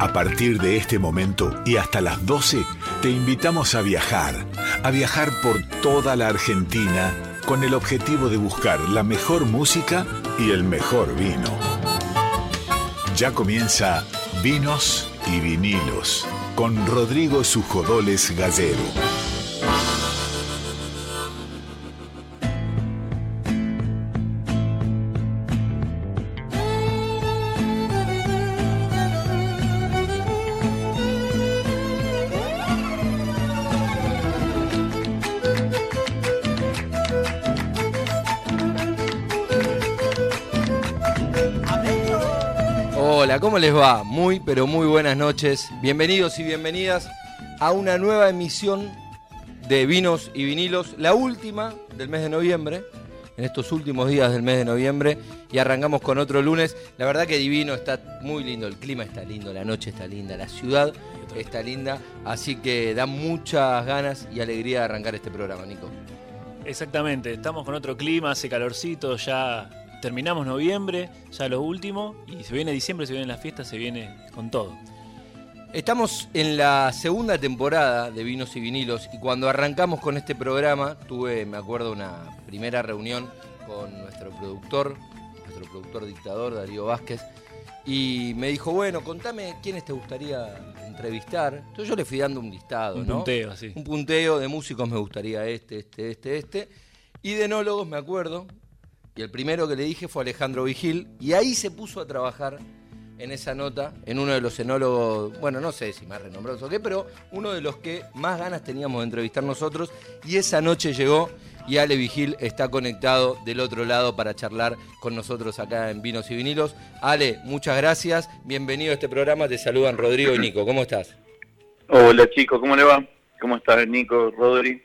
A partir de este momento y hasta las 12, te invitamos a viajar por toda la Argentina con el objetivo de buscar la mejor música y el mejor vino. Ya comienza Vinos y Vinilos con Rodrigo Sujodoles Gallardo. ¿Cómo les va? Muy, pero muy buenas noches. Bienvenidos y bienvenidas a una nueva emisión de Vinos y Vinilos, la última del mes de noviembre, en estos últimos días del mes de noviembre, y arrancamos con otro lunes. La verdad que divino, está muy lindo, el clima está lindo, la noche está linda, la ciudad está linda, así que da muchas ganas y alegría de arrancar este programa, Nico. Exactamente, estamos con otro clima, hace calorcito ya. Terminamos noviembre, ya lo último, y se viene diciembre, se vienen las fiestas, se viene con todo. Estamos en la segunda temporada de Vinos y Vinilos, y cuando arrancamos con este programa, tuve, me acuerdo, una primera reunión con nuestro productor dictador, Darío Vázquez, y me dijo, bueno, contame quiénes te gustaría entrevistar. Entonces yo le fui dando un listado, ¿no? Un punteo, sí. Un punteo de músicos, me gustaría este, y de enólogos, me acuerdo. Y el primero que le dije fue Alejandro Vigil, y ahí se puso a trabajar en esa nota, en uno de los enólogos, bueno, no sé si más renombrados o qué, pero uno de los que más ganas teníamos de entrevistar nosotros, y esa noche llegó, y Ale Vigil está conectado del otro lado para charlar con nosotros acá en Vinos y Vinilos. Ale, muchas gracias, bienvenido a este programa, te saludan Rodrigo y Nico, ¿cómo estás? Hola chicos, ¿cómo le va? ¿Cómo estás, Nico, Rodri?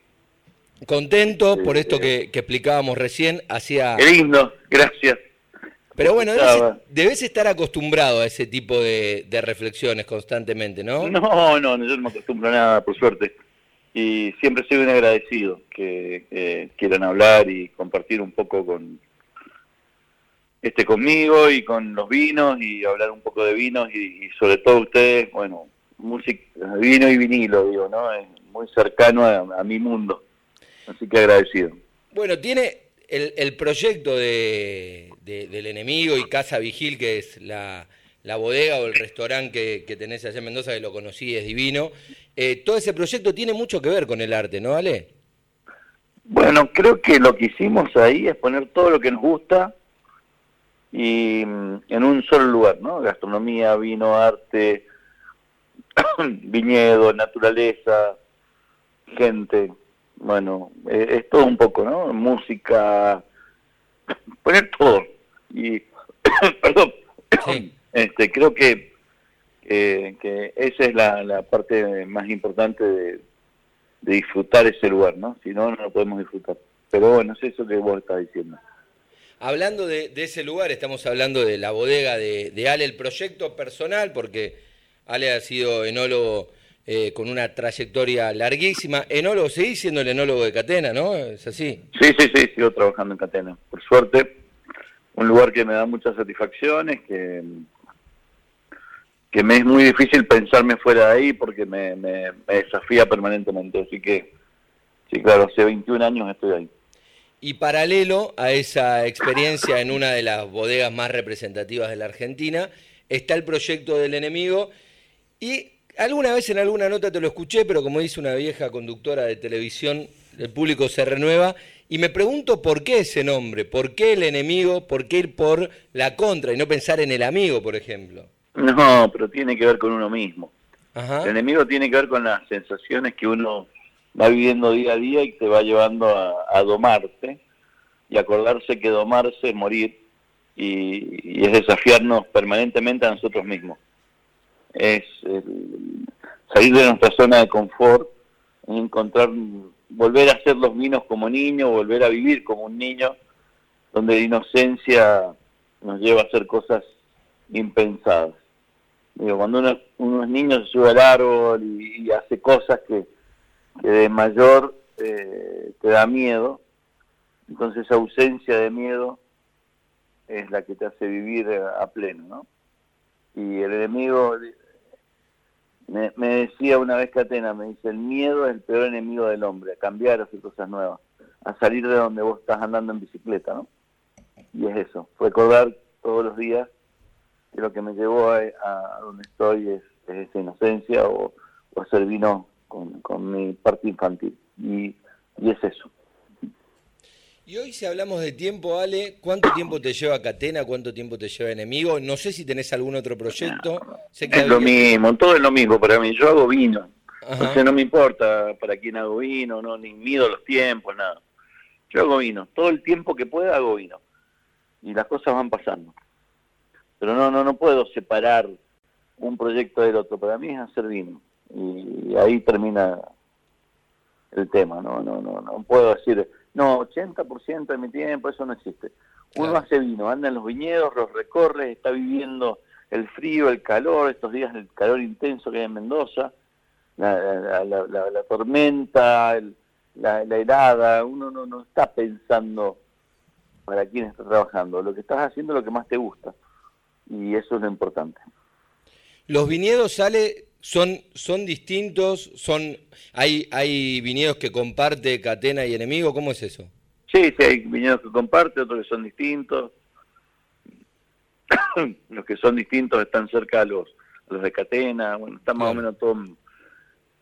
Contento por esto que explicábamos recién, hacía... Qué lindo, gracias. Pero bueno, debes estar acostumbrado a ese tipo de reflexiones constantemente, ¿no? No, yo no me acostumbro a nada, por suerte. Y siempre soy un agradecido que quieran hablar y compartir un poco con conmigo y con los vinos, y hablar un poco de vinos, y sobre todo ustedes, bueno, música, vino y vinilo, digo, ¿no? Es muy cercano a mi mundo. Así que agradecido. Bueno, tiene el proyecto del Enemigo y Casa Vigil, que es la bodega o el restaurante que tenés allá en Mendoza, que lo conocí, es divino. Todo ese proyecto tiene mucho que ver con el arte, ¿no, Ale? Bueno, creo que lo que hicimos ahí es poner todo lo que nos gusta y en un solo lugar, ¿no? Gastronomía, vino, arte, viñedo, naturaleza, gente... Bueno, es todo un poco, ¿no? Música, poner todo. Y, perdón, sí. Creo que esa es la parte más importante de disfrutar ese lugar, ¿no? Si no, no lo podemos disfrutar. Pero bueno, es eso que vos estás diciendo. Hablando de ese lugar, estamos hablando de la bodega de Ale, el proyecto personal, porque Ale ha sido enólogo... con una trayectoria larguísima, enólogo, seguís siendo el enólogo de Catena, ¿no? ¿Es así? Sí, sigo trabajando en Catena, por suerte, un lugar que me da muchas satisfacciones, que me es muy difícil pensarme fuera de ahí porque me desafía permanentemente, así que, sí, claro, hace 21 años estoy ahí. Y paralelo a esa experiencia en una de las bodegas más representativas de la Argentina, está el proyecto del Enemigo, y... Alguna vez en alguna nota te lo escuché, pero como dice una vieja conductora de televisión, el público se renueva, y me pregunto por qué ese nombre, por qué el enemigo, por qué ir por la contra y no pensar en el amigo, por ejemplo. No, pero tiene que ver con uno mismo. Ajá. El enemigo tiene que ver con las sensaciones que uno va viviendo día a día y te va llevando a domarte, y acordarse que domarse es morir, y es desafiarnos permanentemente a nosotros mismos. Es salir de nuestra zona de confort, encontrar, volver a hacer los vinos como niño, volver a vivir como un niño, donde la inocencia nos lleva a hacer cosas impensadas. Digo, cuando uno es niño, se sube al árbol y hace cosas que de mayor te da miedo. Entonces esa ausencia de miedo es la que te hace vivir a pleno, ¿no? Y el enemigo Me decía una vez Catena, me dice, el miedo es el peor enemigo del hombre, a cambiar, a hacer cosas nuevas, a salir de donde vos estás andando en bicicleta, ¿no? Y es eso, recordar todos los días que lo que me llevó a donde estoy es esa inocencia o hacer vino con mi parte infantil, y es eso. Y hoy, si hablamos de tiempo, Ale, ¿cuánto tiempo te lleva Catena? ¿Cuánto tiempo te lleva Enemigo? No sé si tenés algún otro proyecto. No, sé que es lo mismo, todo es lo mismo para mí. Yo hago vino. Ajá. Entonces no me importa para quién hago vino, no, ni mido los tiempos, nada. Yo hago vino. Todo el tiempo que pueda hago vino. Y las cosas van pasando. Pero no puedo separar un proyecto del otro. Para mí es hacer vino. Y ahí termina el tema. No puedo decir... No, 80% de mi tiempo, eso no existe. Uno hace vino, anda en los viñedos, los recorre, está viviendo el frío, el calor, estos días el calor intenso que hay en Mendoza, la tormenta, la helada, uno no está pensando para quién está trabajando. Lo que estás haciendo es lo que más te gusta, y eso es lo importante. Los viñedos son distintos, hay viñedos que comparte Catena y Enemigo, ¿cómo es eso? Sí, hay viñedos que comparte, otros que son distintos. Los que son distintos están cerca a los de Catena, bueno, está más o menos todo,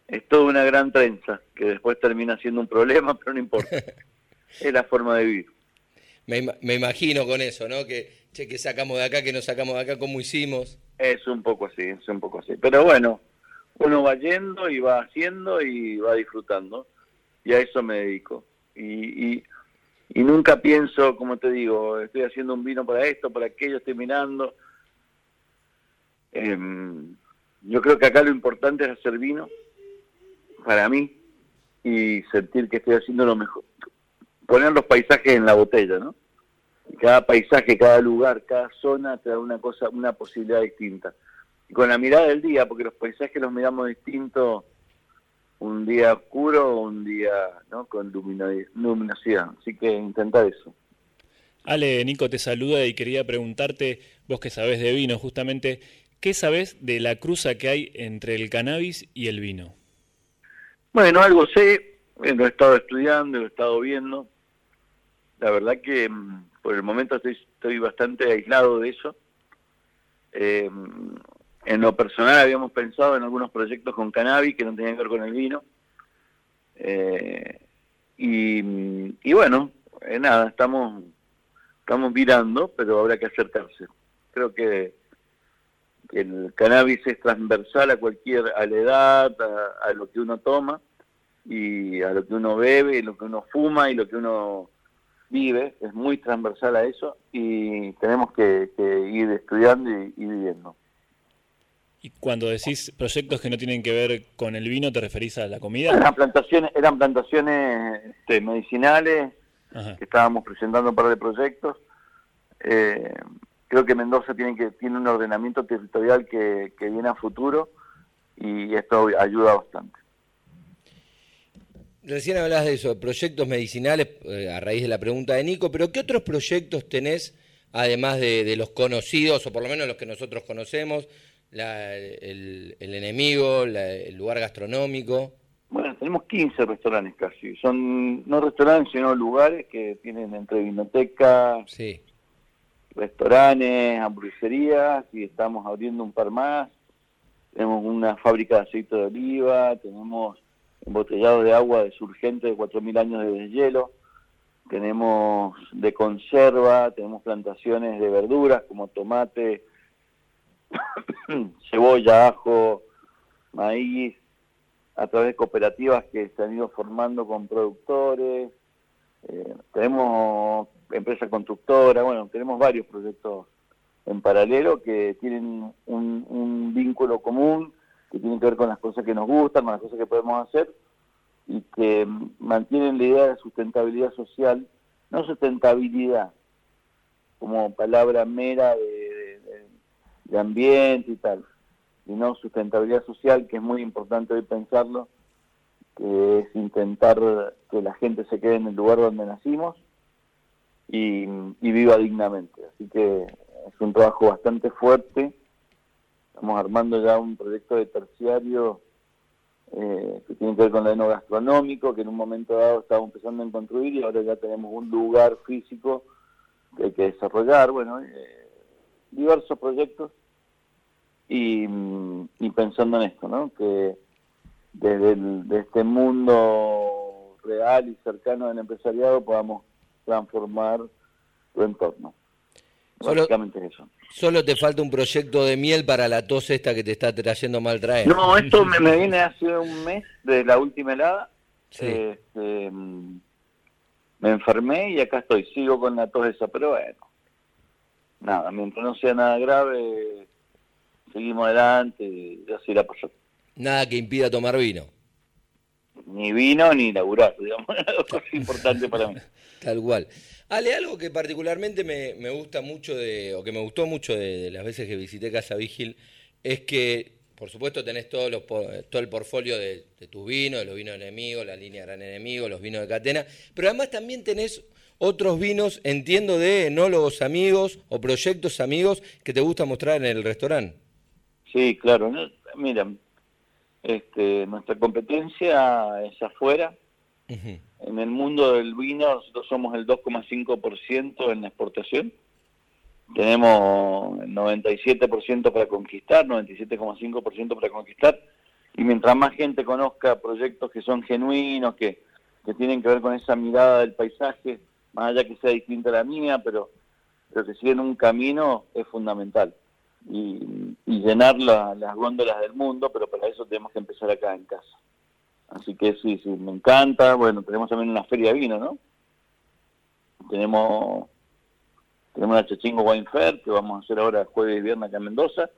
es toda una gran trenza que después termina siendo un problema, pero no importa. Es la forma de vivir. Me imagino con eso, ¿no? Que que sacamos de acá, que no sacamos de acá, ¿cómo hicimos? Es un poco así, pero bueno, uno va yendo y va haciendo y va disfrutando, y a eso me dedico, y nunca pienso, como te digo, estoy haciendo un vino para esto, para aquello, estoy mirando. Yo creo que acá lo importante es hacer vino, para mí, y sentir que estoy haciendo lo mejor, poner los paisajes en la botella, ¿no? Cada paisaje, cada lugar, cada zona te da una cosa, una posibilidad distinta. Y con la mirada del día, porque los paisajes los miramos distintos, un día oscuro o un día, ¿no?, con luminosidad. Así que intentar eso. Ale, Nico te saluda y quería preguntarte, vos que sabés de vino justamente, ¿qué sabés de la cruza que hay entre el cannabis y el vino? Bueno, algo sé, lo he estado estudiando, lo he estado viendo. La verdad que... por el momento estoy bastante aislado de eso. En lo personal habíamos pensado en algunos proyectos con cannabis que no tenían que ver con el vino. Y bueno, nada, estamos mirando, pero habrá que acercarse. Creo que el cannabis es transversal a la edad, a lo que uno toma, y a lo que uno bebe, y lo que uno fuma, y lo que uno... vive, es muy transversal a eso, y tenemos que ir estudiando y viviendo. Y cuando decís proyectos que no tienen que ver con el vino, ¿te referís a la comida? Eran plantaciones medicinales. Ajá. Que estábamos presentando un par de proyectos. Creo que Mendoza tiene un ordenamiento territorial que viene a futuro, y esto ayuda bastante. Recién hablabas de eso, proyectos medicinales, a raíz de la pregunta de Nico, pero ¿qué otros proyectos tenés, además de los conocidos, o por lo menos los que nosotros conocemos, el Enemigo, el lugar gastronómico? Bueno, tenemos 15 restaurantes casi, son no restaurantes, sino lugares que tienen entre vinotecas, sí, restaurantes, hamburgueserías, y estamos abriendo un par más. Tenemos una fábrica de aceite de oliva, tenemos... embotellado de agua de surgente de 4.000 años de deshielo, tenemos de conserva, tenemos plantaciones de verduras como tomate, cebolla, ajo, maíz, a través de cooperativas que se han ido formando con productores, tenemos empresas constructoras, bueno, tenemos varios proyectos en paralelo que tienen un vínculo común, que tienen que ver con las cosas que nos gustan, con las cosas que podemos hacer, y que mantienen la idea de sustentabilidad social, no sustentabilidad como palabra mera de ambiente y tal, sino sustentabilidad social, que es muy importante hoy pensarlo, que es intentar que la gente se quede en el lugar donde nacimos y viva dignamente. Así que es un trabajo bastante fuerte, Estamos armando ya un proyecto de terciario que tiene que ver con lo enogastronómico, que en un momento dado estaba empezando a construir y ahora ya tenemos un lugar físico que hay que desarrollar, bueno, diversos proyectos y pensando en esto, ¿no? Que desde de este mundo real y cercano del empresariado podamos transformar tu entorno. Básicamente eso. Solo te falta un proyecto de miel para la tos esta que te está trayendo mal traer. No, esto me viene hace un mes de la última helada. Sí. Me enfermé y acá estoy, sigo con la tos esa, pero bueno. Nada, mientras no sea nada grave, seguimos adelante y ya se irá por yo. Nada que impida tomar vino. Ni vino ni laburar, digamos, es importante para mí. Tal cual. Ale, algo que particularmente me gusta mucho o que me gustó mucho de las veces que visité Casa Vigil es que, por supuesto, tenés todo el portfolio de tus vinos, de los vinos de Enemigo, la línea Gran Enemigo, los vinos de Catena, pero además también tenés otros vinos, entiendo, de enólogos amigos o proyectos amigos que te gusta mostrar en el restaurante. Sí, claro. Mira, nuestra competencia es afuera. Uh-huh. En el mundo del vino nosotros somos el 2,5% en la exportación. Tenemos 97% para conquistar, 97,5% para conquistar. Y mientras más gente conozca proyectos que son genuinos, que tienen que ver con esa mirada del paisaje, más allá que sea distinta a la mía, pero que siguen un camino, es fundamental. Y llenar las góndolas del mundo, pero para eso tenemos que empezar acá en casa. Así que sí, me encanta. Bueno, tenemos también una feria de vino, ¿no? Tenemos la Chachingo Wine Fair, que vamos a hacer ahora jueves y viernes acá en Mendoza,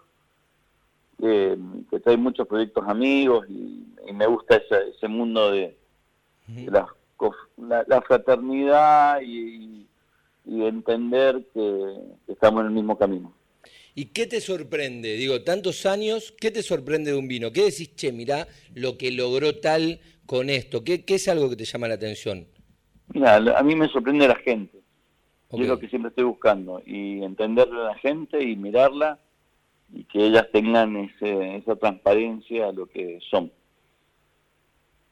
que trae muchos proyectos amigos y me gusta ese mundo de la fraternidad y entender que estamos en el mismo camino. ¿Y qué te sorprende? Digo, tantos años, ¿qué te sorprende de un vino? ¿Qué decís, che, mirá lo que logró tal con esto? ¿Qué es algo que te llama la atención? Mira, a mí me sorprende la gente. Okay. Yo es lo que siempre estoy buscando. Y entenderle a la gente y mirarla y que ellas tengan esa transparencia a lo que son.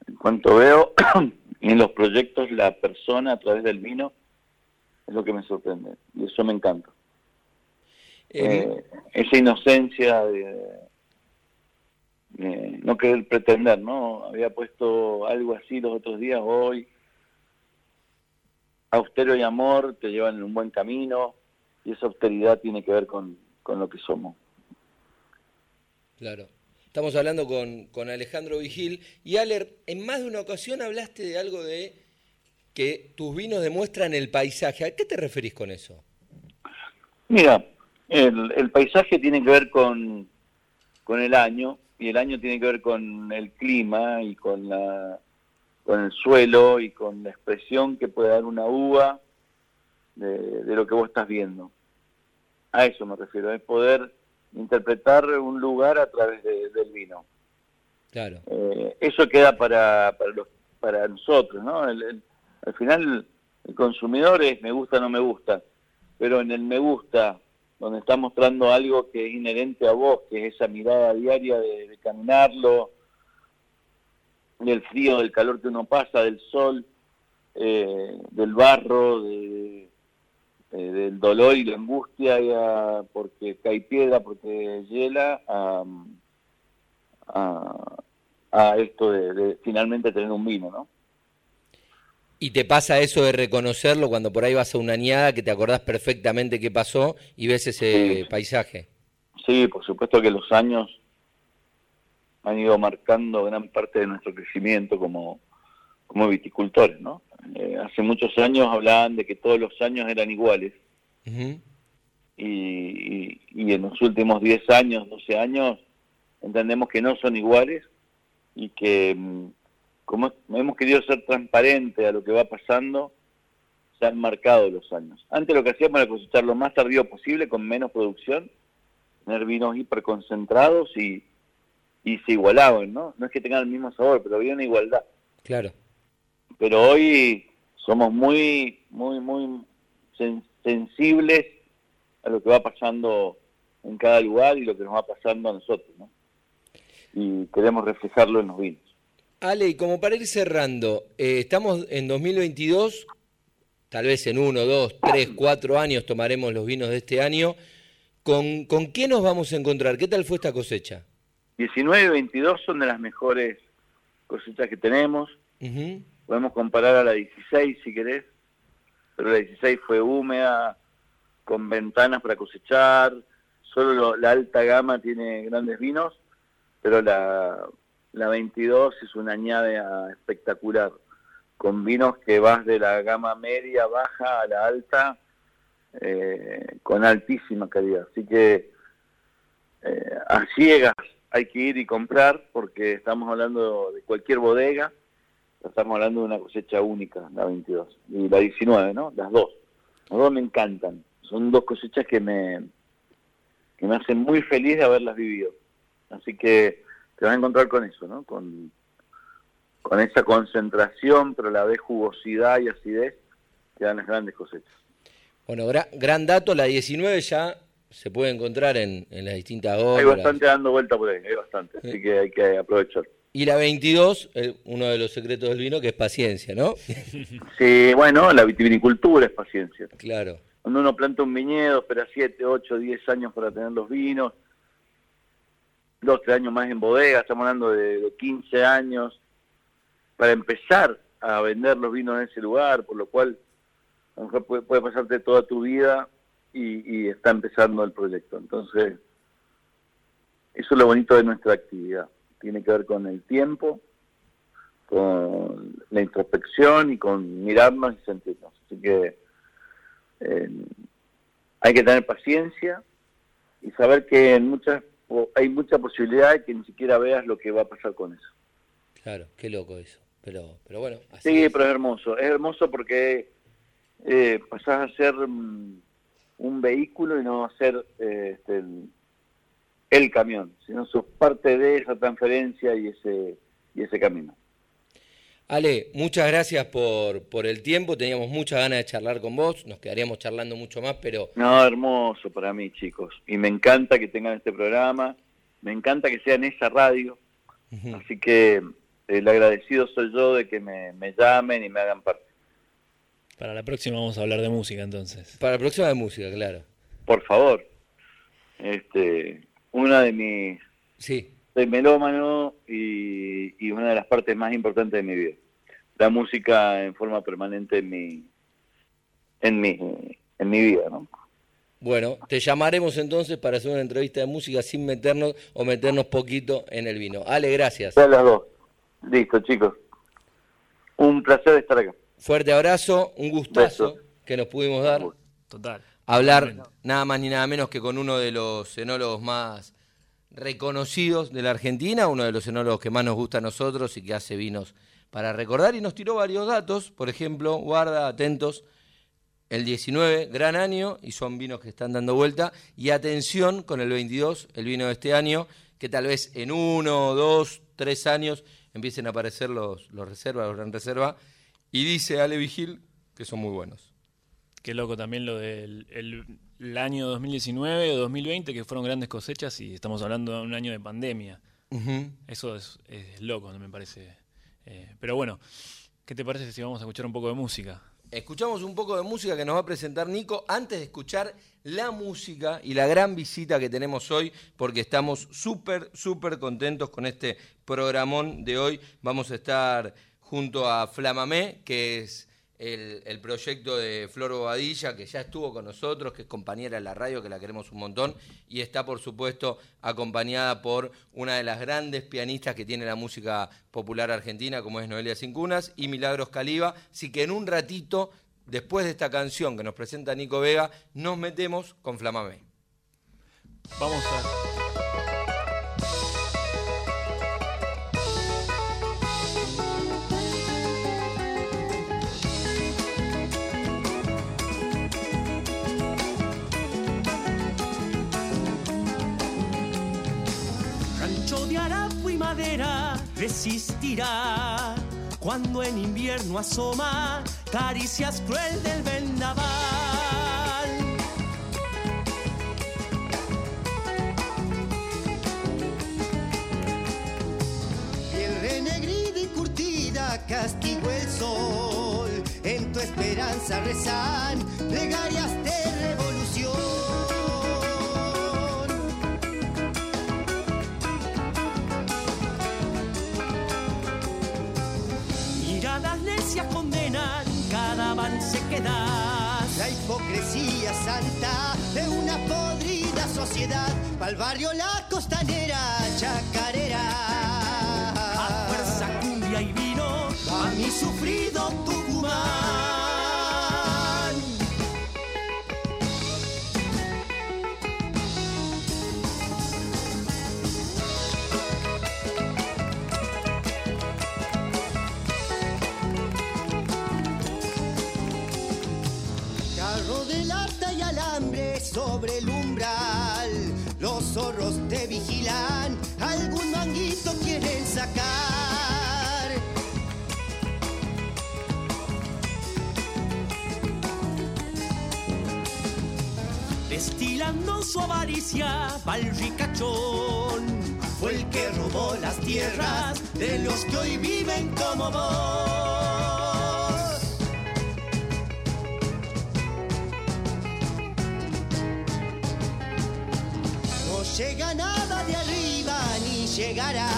En cuanto veo en los proyectos la persona a través del vino, es lo que me sorprende. Y eso me encanta. Esa inocencia de no querer pretender, ¿no? Había puesto algo así los otros días, hoy. Austero y amor te llevan en un buen camino y esa austeridad tiene que ver con lo que somos. Claro. Estamos hablando con Alejandro Vigil. Y Ale, en más de una ocasión hablaste de algo de que tus vinos demuestran el paisaje. ¿A qué te referís con eso? Mira, El paisaje tiene que ver con el año, y el año tiene que ver con el clima y con el suelo y con la expresión que puede dar una uva de lo que vos estás viendo. A eso me refiero, es poder interpretar un lugar a través del vino. Claro. Eso queda para nosotros, ¿no? Al final el consumidor es me gusta, no me gusta, pero en el me gusta, donde está mostrando algo que es inherente a vos, que es esa mirada diaria de caminarlo, del frío, del calor que uno pasa, del sol, del barro, del dolor y la angustia, porque cae piedra, porque hiela, a esto de finalmente tener un vino, ¿no? ¿Y te pasa eso de reconocerlo cuando por ahí vas a una añada que te acordás perfectamente qué pasó y ves ese paisaje? Sí, por supuesto que los años han ido marcando gran parte de nuestro crecimiento como viticultores, ¿no? Hace muchos años hablaban de que todos los años eran iguales. Uh-huh. Y en los últimos 10 años, 12 años, entendemos que no son iguales y que... Como hemos querido ser transparentes a lo que va pasando, se han marcado los años. Antes lo que hacíamos era cosechar lo más tardío posible, con menos producción, tener vinos hiperconcentrados y se igualaban, ¿no? No es que tengan el mismo sabor, pero había una igualdad. Claro. Pero hoy somos muy, muy, muy sensibles a lo que va pasando en cada lugar y lo que nos va pasando a nosotros, ¿no? Y queremos reflejarlo en los vinos. Ale, y como para ir cerrando, estamos en 2022, tal vez en 1, 2, 3, 4 años tomaremos los vinos de este año. ¿Con qué nos vamos a encontrar? ¿Qué tal fue esta cosecha? 19 y 22 son de las mejores cosechas que tenemos. Uh-huh. Podemos comparar a la 16 si querés, pero la 16 fue húmeda, con ventanas para cosechar. Solo la alta gama tiene grandes vinos, pero la 22 es una añada espectacular, con vinos que vas de la gama media, baja a la alta, con altísima calidad. Así que a ciegas hay que ir y comprar, porque estamos hablando de cualquier bodega, estamos hablando de una cosecha única, la 22 y la 19, ¿no? Las dos me encantan, son dos cosechas que me hacen muy feliz de haberlas vivido. Así que te vas a encontrar con eso, ¿no? Con esa concentración, pero a la vez jugosidad y acidez que dan las grandes cosechas. Bueno, gran dato, la 19 ya se puede encontrar en las distintas obras. Hay bastante dando vuelta por ahí, hay bastante, así que hay que aprovechar. Y la 22, uno de los secretos del vino, que es paciencia, ¿no? Sí, bueno, la vitivinicultura es paciencia. Claro. Cuando uno planta un viñedo, espera 7, 8, 10 años para tener los vinos, 2, 3 años más en bodega, estamos hablando de 15 años para empezar a vender los vinos en ese lugar, por lo cual a lo mejor puede pasarte toda tu vida y está empezando el proyecto. Entonces, eso es lo bonito de nuestra actividad. Tiene que ver con el tiempo, con la introspección y con mirarnos y sentirnos. Así que hay que tener paciencia y saber que hay mucha posibilidad de que ni siquiera veas lo que va a pasar con eso. Claro, qué loco eso. Pero bueno, así sí, es. Pero es hermoso. Es hermoso porque pasás a ser un vehículo y no a ser el camión, sino sos parte de esa transferencia y ese camino. Ale, muchas gracias por el tiempo. Teníamos muchas ganas de charlar con vos. Nos quedaríamos charlando mucho más, pero... No, hermoso para mí, chicos. Y me encanta que tengan este programa. Me encanta que sea en esa radio. Uh-huh. Así que el agradecido soy yo de que me llamen y me hagan parte. Para la próxima vamos a hablar de música, entonces. Para la próxima de música, claro. Por favor. Una de mis... Sí. Soy melómano y una de las partes más importantes de mi vida. La música en forma permanente en mi vida, ¿no? Bueno, te llamaremos entonces para hacer una entrevista de música sin meternos poquito en el vino. Ale, gracias. A las dos. Listo, chicos. Un placer estar acá. Fuerte abrazo, un gustazo que nos pudimos dar. Total. Hablar nada más ni nada menos que con uno de los enólogos más reconocidos de la Argentina, uno de los enólogos que más nos gusta a nosotros y que hace vinos para recordar, y nos tiró varios datos. Por ejemplo, guarda, atentos, el 19, gran año, y son vinos que están dando vuelta, y atención con el 22, el vino de este año, que tal vez en 1, 2, 3 años empiecen a aparecer los reservas, los gran reserva, y dice Ale Vigil que son muy buenos. Qué loco también lo del... El año 2019 o 2020, que fueron grandes cosechas, y estamos hablando de un año de pandemia. Uh-huh. Eso es loco, me parece. Pero bueno, ¿qué te parece si vamos a escuchar un poco de música? Escuchamos un poco de música que nos va a presentar Nico, antes de escuchar la música y la gran visita que tenemos hoy, porque estamos súper, súper contentos con este programón de hoy. Vamos a estar junto a Flamamé, que es... El proyecto de Flor Bobadilla, que ya estuvo con nosotros, que es compañera de la radio, que la queremos un montón, y está, por supuesto, acompañada por una de las grandes pianistas que tiene la música popular argentina, como es Noelia Sincunas, y Milagros Caliba. Así que en un ratito, después de esta canción que nos presenta Nico Vega, nos metemos con Flamamé. Vamos a... Resistirá cuando en invierno asoma caricias cruel del vendaval. castigo el sol, en tu esperanza rezan plegarias de revolución. Miradas necias condenan cada avance que das, la hipocresía santa de una podrida sociedad. Pa'l barrio la costanera chacarera, a fuerza cumbia y vino, a mi sufrido Tucumán. Carro de lata y alambre sobre el umbral, los zorros te vigilan, algún manguito quieren sacar. Destilando su avaricia, va el ricachón, fue el que robó las tierras de los que hoy viven como vos. Llega nada de arriba ni llegará.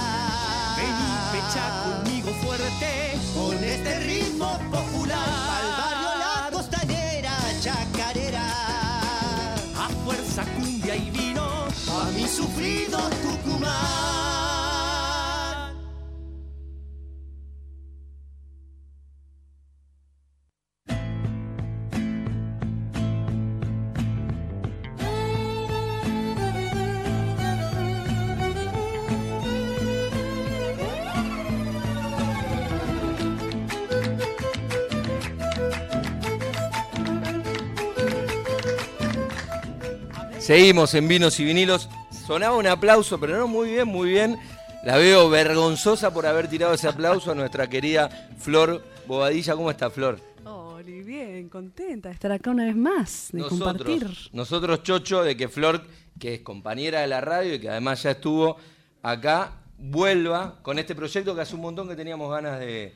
Vení, pecha conmigo fuerte, con este ritmo popular. Al barrio la costanera chacarera, a fuerza cumbia y vino, a mi sufrido Tucumán. Seguimos en Vinos y Vinilos. Sonaba un aplauso, pero no muy bien, muy bien. La veo vergonzosa por haber tirado ese aplauso a nuestra querida Flor Bobadilla. ¿Cómo está, Flor? Oli, bien, contenta de estar acá una vez más, de compartir. Nosotros, chocho, de que Flor, que es compañera de la radio y que además ya estuvo acá, vuelva con este proyecto que hace un montón que teníamos ganas de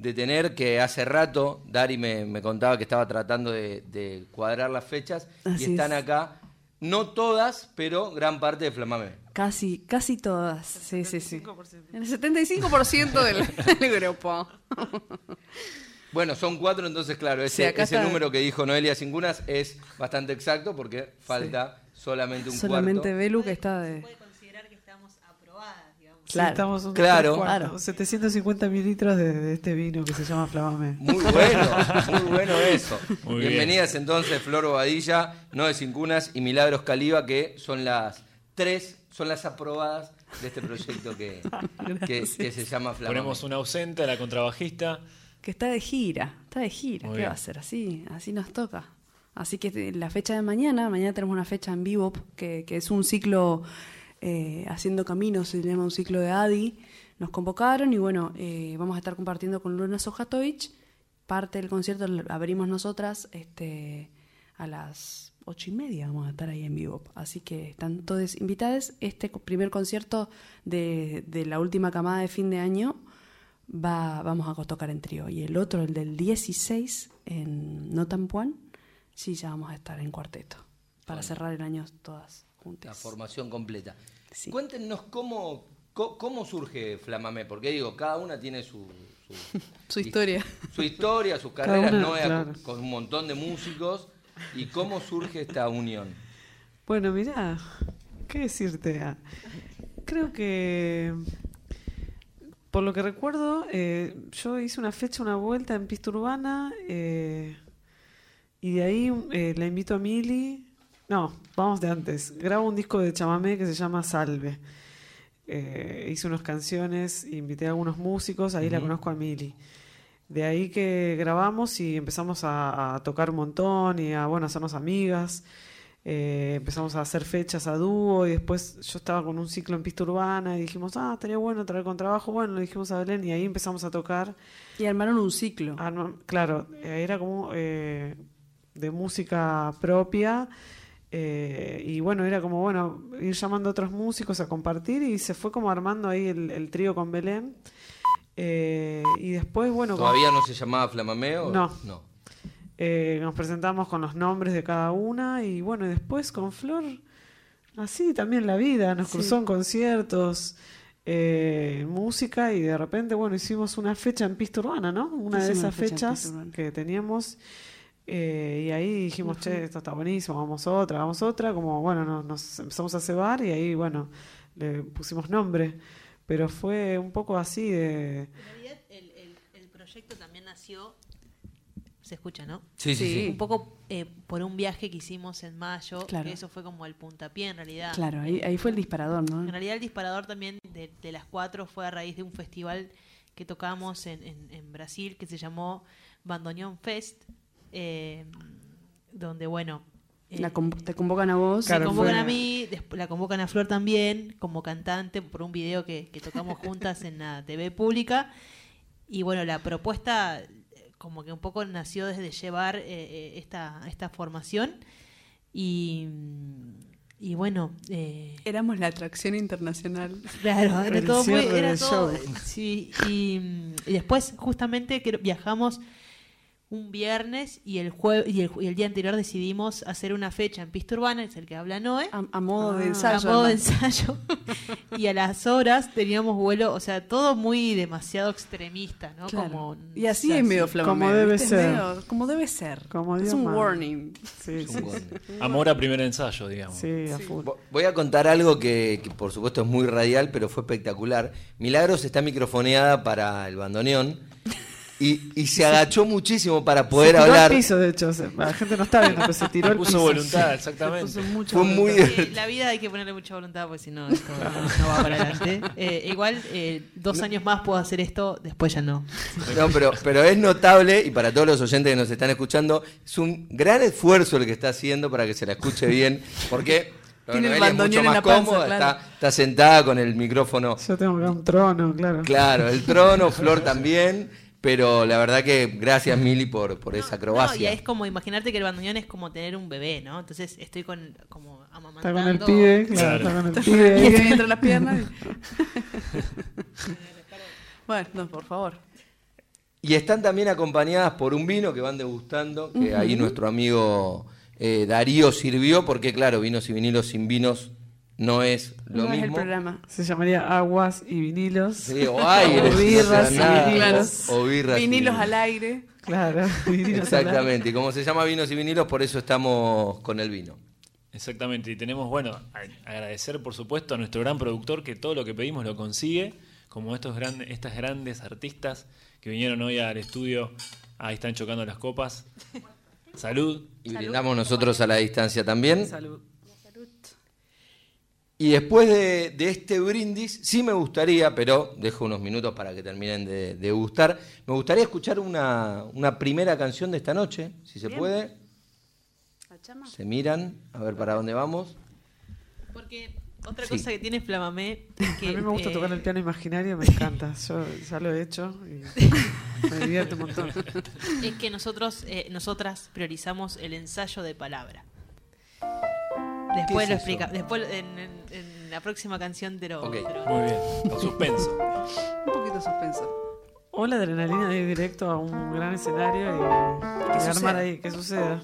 tener, que hace rato Dari me contaba que estaba tratando de cuadrar las fechas. Así y están es. Acá. No todas, pero gran parte de Flamamé. Casi todas. Sí, sí, sí. En el 75% del grupo. Bueno, son 4, entonces, claro, ese número que dijo Noelia Sincunas es bastante exacto porque falta solamente un cuarto. Solamente Belu que está de... Se puede considerar que estamos aprobadas, digamos. Claro, sí, estamos claro. 750 mililitros de este vino que se llama Flamamé. Muy bueno eso. Muy bienvenidas bien. Entonces, Flor Bobadilla, Noelia Sincunas y Milagros Caliba, que son las 3, son las aprobadas de este proyecto que se llama Flamamé. Ponemos una ausente, la contrabajista. Que está de gira. Muy ¿qué bien. Va a hacer? Así nos toca. Así que la fecha de mañana tenemos una fecha en Bebop, que es un ciclo... haciendo caminos, se llama un ciclo de Adi. Nos convocaron y bueno, vamos a estar compartiendo con Luna Sojatovich. Parte del concierto abrimos nosotras a las 8:30. Vamos a estar ahí en vivo. Así que están todos invitados. Este primer concierto de la última camada de fin de año vamos a tocar en trío. Y el otro, el del 16, en Notanpuan, sí, ya vamos a estar en cuarteto. Para cerrar el año todas. La formación completa. Sí. Cuéntenos cómo surge Flamamé, porque digo, cada una tiene su historia. Su historia, sus carreras nuevas, claro. Con un montón de músicos. ¿Y cómo surge esta unión? Bueno, mirá, ¿qué decirte? Creo que, por lo que recuerdo, yo hice una vuelta en Pista Urbana, y de ahí la invito a Mili. No, vamos de antes. Grabo un disco de chamamé que se llama Salve. Hice unas canciones, invité a algunos músicos, ahí la conozco a Mili. De ahí que grabamos y empezamos a tocar un montón y a hacernos amigas. Empezamos a hacer fechas a dúo y después yo estaba con un ciclo en Pista Urbana y dijimos, estaría bueno traer con trabajo. Bueno, le dijimos a Belén y ahí empezamos a tocar. Y armaron un ciclo. Claro, era como de música propia. Y bueno, era como ir llamando a otros músicos a compartir y se fue como armando ahí el trío con Belén Y después, bueno... ¿Todavía no se llamaba Flamamé? ¿O? No. No. Nos presentamos con los nombres de cada una y bueno, y después con Flor, así también la vida, nos cruzó en conciertos, música, y de repente, bueno, hicimos una fecha en Pista Urbana, ¿no? Una de esas fechas que teníamos, y ahí dijimos, che, esto está buenísimo, vamos otra, como bueno, nos empezamos a cebar y ahí, bueno, le pusimos nombre, pero fue un poco así de... En realidad el proyecto también nació... Se escucha, ¿no? Sí, sí, sí. Un poco por un viaje que hicimos en mayo, claro, que eso fue como el puntapié en realidad. Claro, ahí fue el disparador, ¿no? En realidad el disparador también de las cuatro fue a raíz de un festival que tocamos en Brasil, que se llamó Bandoneón Fest, donde, bueno... te convocan a vos. Claro, convocan a mí, la convocan a Flor también, como cantante, por un video que tocamos juntas en la TV pública. Y bueno, la propuesta... como que un poco nació desde llevar esta formación y bueno... éramos la atracción internacional. Claro, era todo muy... Era todo, sí, y después justamente que viajamos un viernes y el día anterior decidimos hacer una fecha en Pista Urbana, es el que habla Noé. A modo de ensayo. A modo de ensayo. Y a las horas teníamos vuelo, o sea, todo muy demasiado extremista, ¿no? Claro. Como, y así, o sea, es medio flamamé. Como debe ser. Como debe ser. Como es un warning. Sí, es un warning. Amor a primer ensayo, digamos. Sí, a full. Voy a contar algo que por supuesto es muy radial, pero fue espectacular. Milagros está microfoneada para el bandoneón y se agachó muchísimo para poder hablar. Se tiró al piso, de hecho. La gente no está viendo, pero se tiró al piso. Puso voluntad, exactamente. Fue muy... La vida hay que ponerle mucha voluntad, porque si no, esto no va para adelante. Igual, 2 años más puedo hacer esto, después ya no. No, pero es notable, y para todos los oyentes que nos están escuchando, es un gran esfuerzo el que está haciendo para que se la escuche bien, porque... Tiene el bandoneón en la panza, cómoda, claro. Está sentada con el micrófono. Yo tengo que un trono, claro. Claro, el trono, Flor también... Pero la verdad que gracias, Mili, por esa acrobacia. No, y es como imaginarte que el bandoneón es como tener un bebé, ¿no? Entonces estoy como amamantando. Está con el pibe, claro. Está con el pibe. Y entre las piernas. Bueno, no, por favor. Y están también acompañadas por un vino que van degustando, que ahí nuestro amigo Darío sirvió, porque claro, vinos y vinilos sin vinos no es lo mismo. Es el programa. Se llamaría Aguas y Vinilos. Sí, o aires, birras y vinilos. O birras vinilos al aire. Claro. Vinilos. Exactamente. Y como se llama Vinos y Vinilos, por eso estamos con el vino. Exactamente. Y tenemos, bueno, agradecer por supuesto a nuestro gran productor, que todo lo que pedimos lo consigue, como estas grandes artistas que vinieron hoy al estudio. Ahí están chocando las copas. Salud. Y salud. Brindamos nosotros a la distancia también. Salud. Y después de este brindis, sí me gustaría, pero dejo unos minutos para que terminen de gustar, me gustaría escuchar una primera canción de esta noche, si se puede. Se miran, a ver para dónde vamos. Porque otra cosa que tiene Flamamé es que... A mí me gusta tocar el piano imaginario, me encanta. Yo ya lo he hecho y me divierto un montón. Es que nosotras priorizamos el ensayo de palabra. Después lo explica. Después en la próxima canción te lo... Muy bien. Con suspenso. Un poquito suspenso. O la adrenalina de ir directo a un gran escenario y armar ahí, que suceda.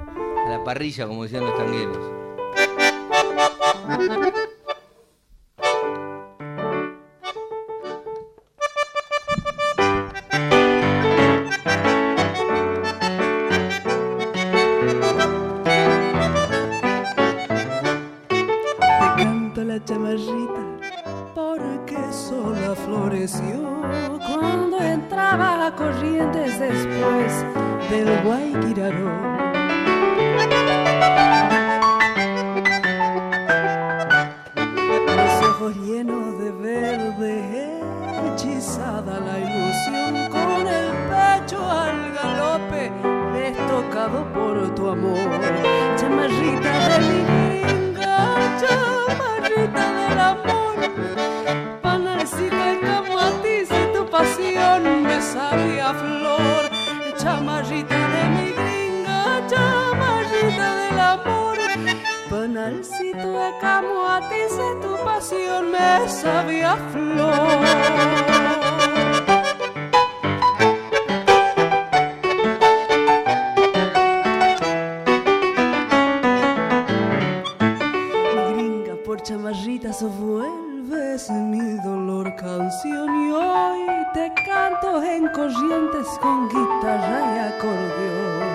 A la parrilla, como decían los tangueros. Sabía flor. por chamarritas o vuelves mi dolor canción. Y hoy te canto en corrientes con guitarra y acordeón.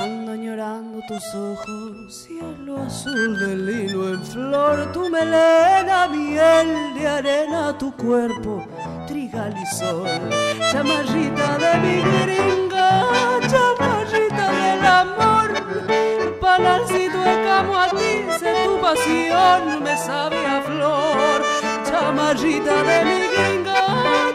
Ando llorando tus ojos, cielo azul de lino en flor, tu melena, miel de arena, tu cuerpo, trigal y sol. Chamarrita de mi gringa, chamarrita del amor, panalcito de camo a ti, sé tu pasión, me sabe a flor. Chamarrita de mi gringa,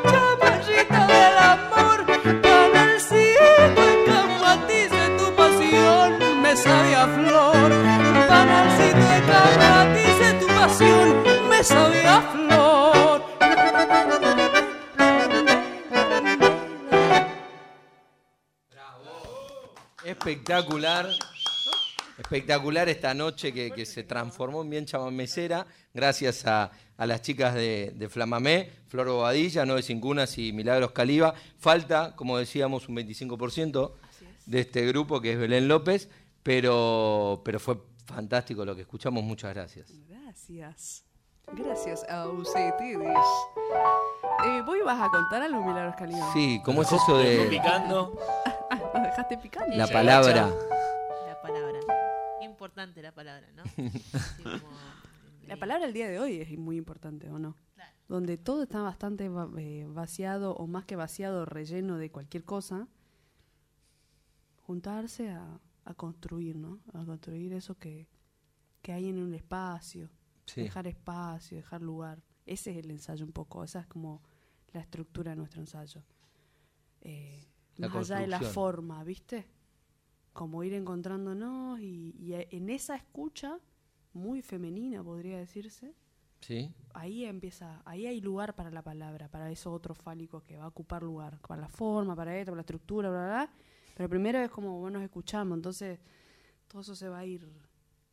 chamarrita del amor, panalcito de camo a ti, sé tu pasión, me sabe a flor. Panalcito de camo a ti, sé tu pasión, me sabe a flor. Espectacular, espectacular esta noche que se transformó en bien chamamecera gracias a las chicas de Flamamé, Flor Bobadilla, Noelia Sincunas y Milagros Caliba. Falta, como decíamos, un 25% de este grupo que es Belén López, pero fue fantástico lo que escuchamos. Muchas gracias. Gracias. Gracias a ustedes. ¿Vos ibas a contar algo, Milagros Caliba? Sí, ¿cómo es eso de...? Picando. Nos dejaste picando. La palabra. La palabra. Qué importante la palabra, ¿no? Sí, como... La palabra el día de hoy es muy importante, ¿o no? Claro. Donde todo está bastante vaciado, o más que vaciado, relleno de cualquier cosa. Juntarse a construir, ¿no? A construir eso que hay en un espacio. Sí. Dejar espacio, dejar lugar. Ese es el ensayo un poco. Esa es como la estructura de nuestro ensayo. Más allá de la forma, ¿viste? Como ir encontrándonos y en esa escucha muy femenina, podría decirse. Sí. Ahí empieza, ahí hay lugar para la palabra, para eso otro fálico que va a ocupar lugar, para la forma, para esto, para la estructura, bla, bla, bla. Pero primero es como, bueno, nos escuchamos, entonces todo eso se va a ir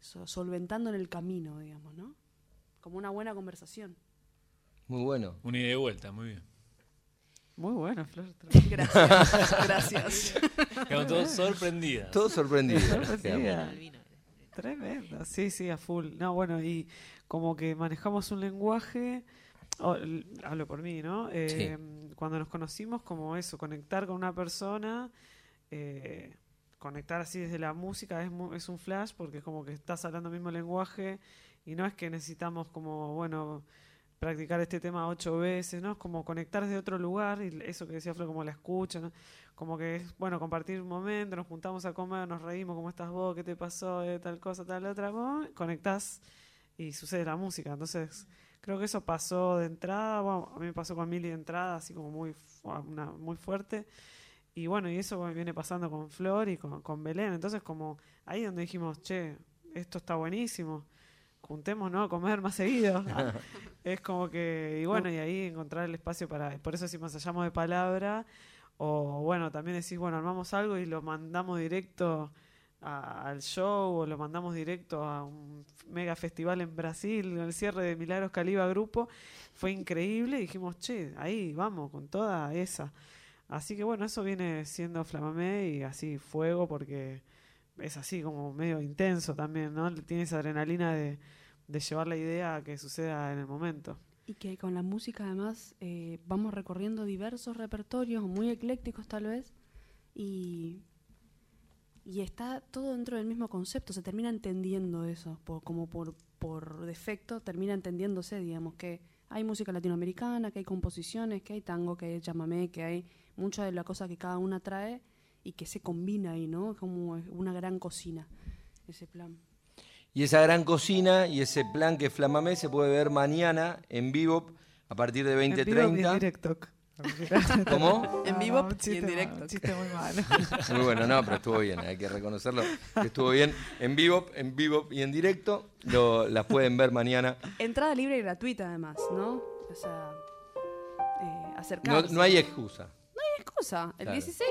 solventando en el camino, digamos, ¿no? Como una buena conversación. Muy bueno. Una ida y vuelta, muy bien. Muy bueno, Flor. Gracias, gracias. Quedamos todos sorprendidas. Todos sorprendidos. Tremendo, sí, a full. No, bueno, y como que manejamos un lenguaje, hablo por mí, ¿no? Sí. Cuando nos conocimos, como eso, conectar con una persona, conectar así desde la música es un flash, porque es como que estás hablando el mismo lenguaje y no es que necesitamos como, bueno... practicar este tema 8 veces, ¿no? Es como conectar desde otro lugar, y eso que decía Flor, como la escucha, ¿no? Como que es, bueno, compartir un momento, nos juntamos a comer, nos reímos, ¿cómo estás vos? ¿Qué te pasó? Tal cosa, tal otra, vos conectás y sucede la música. Entonces, creo que eso pasó de entrada, bueno, a mí me pasó con Mili de entrada, así como muy fuerte, y bueno, y eso viene pasando con Flor y con Belén. Entonces, como ahí donde dijimos, che, esto está buenísimo, juntémonos a comer más seguido. Es como que, y bueno, y ahí encontrar el espacio para, por eso si más allá de palabra, o bueno, también decís, bueno, armamos algo y lo mandamos directo al show, o lo mandamos directo a un mega festival en Brasil, el cierre de Milagros Caliba Grupo, fue increíble, y dijimos, che, ahí vamos, con toda esa. Así que bueno, eso viene siendo Flamamé, y así, fuego, porque... es así como medio intenso también, ¿no? Tiene esa adrenalina de llevar la idea a que suceda en el momento. Y que con la música además vamos recorriendo diversos repertorios, muy eclécticos tal vez, y está todo dentro del mismo concepto, se termina entendiendo eso, por defecto termina entendiéndose, digamos, que hay música latinoamericana, que hay composiciones, que hay tango, que hay chamamé, que hay mucha de la cosa que cada una trae, y que se combina ahí, ¿no? Como una gran cocina, ese plan. Y esa gran cocina y ese plan que es Flamamé se puede ver mañana en Vivo a partir de 20:30. En directo. ¿Cómo? En vivo y en directo. Chiste muy malo. Muy bueno, no, pero estuvo bien, hay que reconocerlo. Estuvo bien. En Vivo y en directo las pueden ver mañana. Entrada libre y gratuita además, ¿no? O sea, acercarse. No hay excusa. No hay excusa. El 16...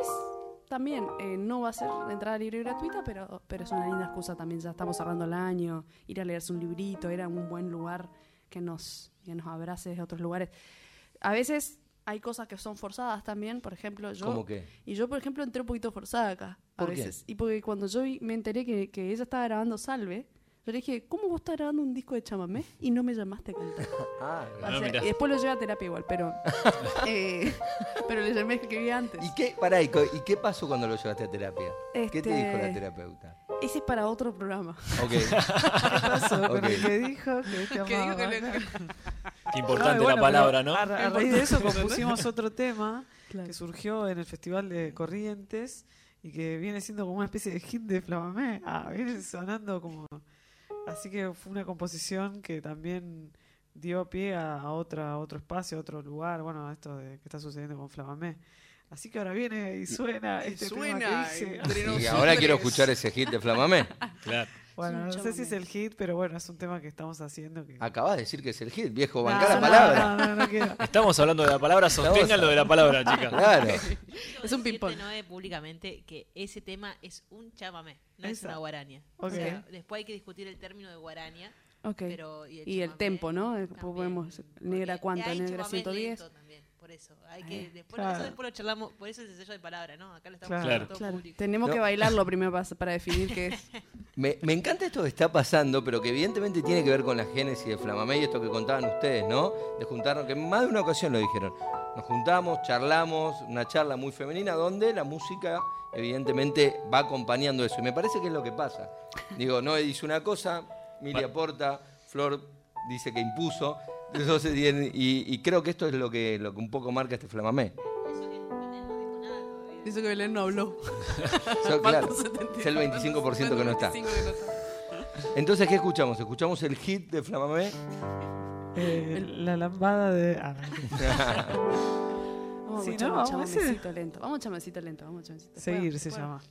también no va a ser de entrada libre y gratuita, pero es una linda excusa también, ya estamos cerrando el año, ir a leerse un librito, ir a un buen lugar que nos abrace desde otros lugares. A veces hay cosas que son forzadas también, por ejemplo, yo entré un poquito forzada acá. a veces. ¿Por qué? Y porque cuando yo me enteré que ella estaba grabando Salve, yo le dije, ¿cómo vos estás grabando un disco de chamamé y no me llamaste a cantar? Ah, no, o sea, y después lo llevé a terapia igual, pero le llamé que vi antes. ¿Y qué pasó cuando lo llevaste a terapia? ¿Qué te dijo la terapeuta? Ese es para otro programa. Ok. ¿Qué pasó? Okay. ¿Qué dijo? ¿Qué dijo que le... Qué importante la palabra, ¿no? A raíz de eso compusimos otro tema que surgió en el Festival de Corrientes y que viene siendo como una especie de hit de Flamamé. Ah, viene sonando como... Así que fue una composición que también dio pie a otro espacio, a otro lugar, bueno, a esto de que está sucediendo con Flamamé. Así que ahora viene y suena tema que hice. Y ahora quiero escuchar ese hit de Flamamé. Claro. Bueno, no sé si es el hit, pero bueno, es un tema que estamos haciendo. Que... Acabas de decir que es el hit, viejo, bancá la palabra. No quiero. Estamos hablando de la palabra, sostengan lo de la palabra, chicas. Claro. Es un ping-pong. No es públicamente que ese tema es un chamamé, no es una guaraña. Okay. O sea, después hay que discutir el término de guaraña. Okay. Pero, y el tempo, ¿no? También. Podemos, negra cuánto, negra 110. Por eso, hay que, después, claro. Eso después lo charlamos, por eso es el sello de palabra, ¿no? Acá lo estamos hablando todo público. Tenemos que bailarlo primero para definir qué es. Me encanta esto que está pasando, pero que evidentemente tiene que ver con la génesis de Flamamé y esto que contaban ustedes, ¿no? De juntarnos, que más de una ocasión lo dijeron. Nos juntamos, charlamos, una charla muy femenina donde la música evidentemente va acompañando eso. Y me parece que es lo que pasa. Digo, Noe dice una cosa, Mili aporta, Flor dice que impuso... Entonces, y creo que esto es lo que un poco marca este Flamamé. Dice que Belén no habló. Claro, es el 25% que no está. Entonces, ¿qué escuchamos? ¿Escuchamos el hit de Flamamé? La lambada de... Ah, no. Sí, no, vamos a chamecito lento. Vamos a chamecito lento. Vamos a chamecito. Seguir se llama.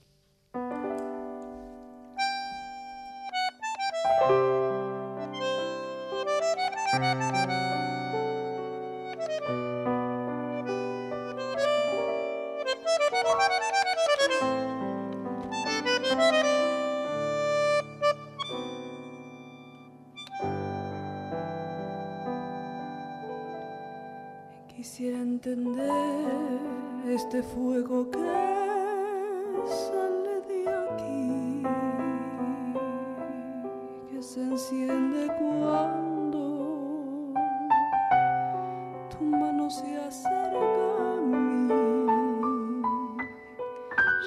Quisiera entender este fuego que sale de aquí, que se enciende cuando se acerca a mí.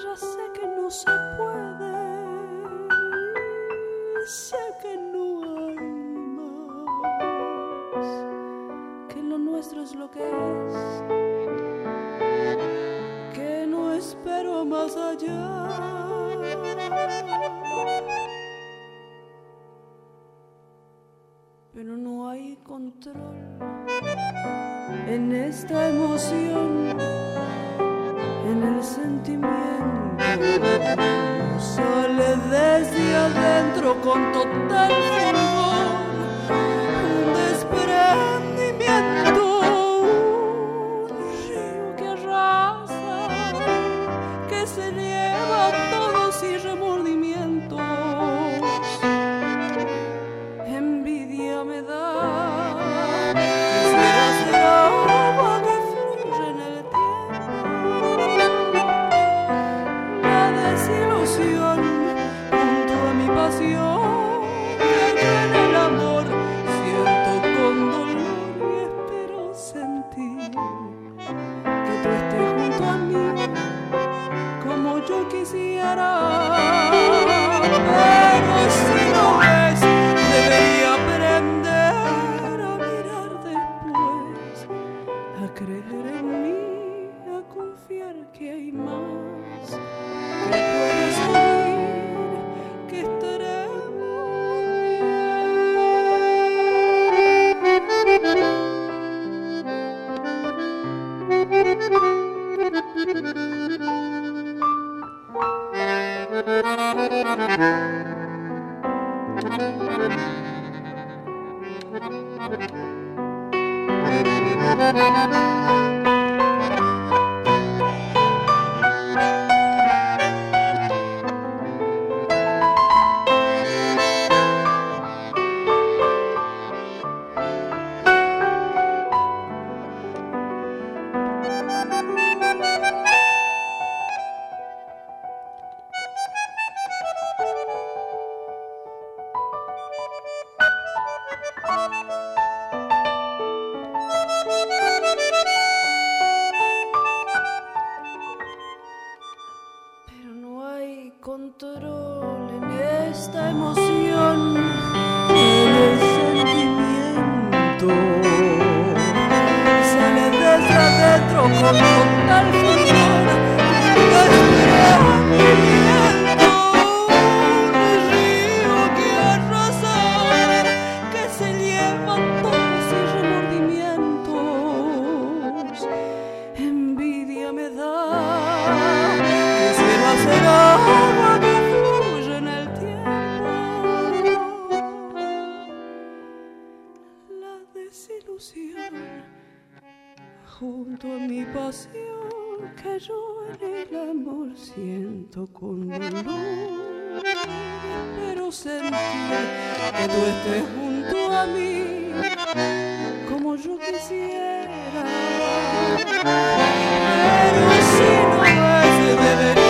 Ya sé que no se puede, sé que no hay más, que lo nuestro es lo que es, que no espero más allá. Pero no hay control en esta emoción, en el sentimiento. Sale desde adentro con total fervor, un desprendimiento, un río que arrasa, que se lleva a todos sin remordimiento. Me da, quisiera ser agua que fluye en el tiempo, la desilusión junto a mi pasión, que en el amor siento con dolor y espero sentir que tú estés junto a mí como yo quisiera, pero si no ves debería que hay más, que puedes salir, que estaremos bien. control en esta emoción, en el sentimiento. Sale desde adentro con total furor, respirando un río que arrasa, que se llevan todos sus remordimientos. Envidia me da. Agua que fluye en el tiempo, la desilusión junto a mi pasión que yo en el amor siento con dolor. Pero sentir que tú estés junto a mí como yo quisiera, pero si no es debería.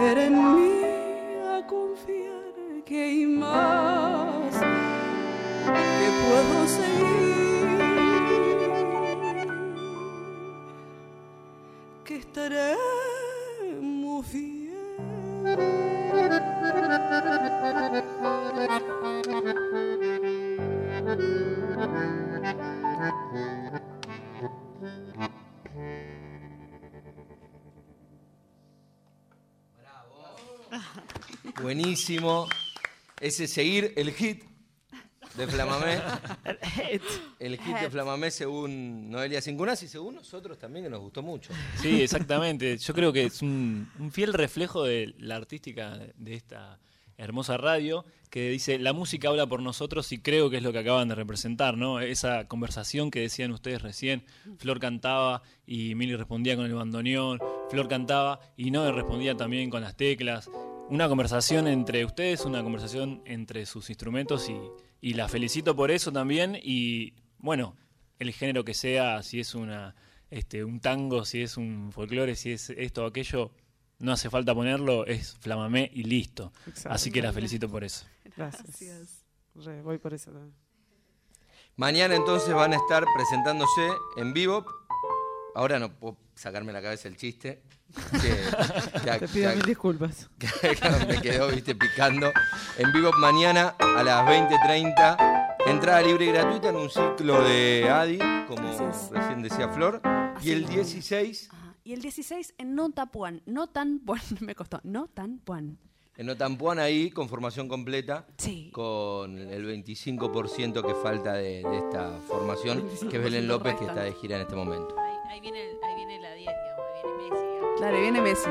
En mí a confiar que hay más, que puedo seguir, que estaré muy fiel. Buenísimo. Ese seguir el hit de Flamamé. El hit de Flamamé según Noelia Sincunas y según nosotros también, que nos gustó mucho. Sí, exactamente. Yo creo que es un fiel reflejo de la artística de esta hermosa radio, que dice, la música habla por nosotros, y creo que es lo que acaban de representar, ¿no? Esa conversación que decían ustedes recién. Flor cantaba y Mili respondía con el bandoneón, Flor cantaba y Noe respondía también con las teclas. Una conversación entre ustedes, una conversación entre sus instrumentos, y la felicito por eso también. Y bueno, el género que sea, si es un tango, si es un folclore, si es esto o aquello, no hace falta ponerlo, es Flamamé y listo. Exacto. Así que la felicito por eso. Gracias. Voy por eso también. Mañana entonces van a estar presentándose en vivo. Ahora no puedo sacarme la cabeza el chiste. Te pido mil disculpas. Que me quedó, picando. En vivo mañana a las 20:30. Entrada libre y gratuita en un ciclo de Adi, como recién decía Flor. Así y el 16... Y el 16 en Notanpuan. En Notanpuan ahí, con formación completa, sí. Con el 25% que falta de esta formación, que es Belén López, que está de gira en este momento. Ahí viene la 10, ahí viene Messi. Claro, ahí viene Messi.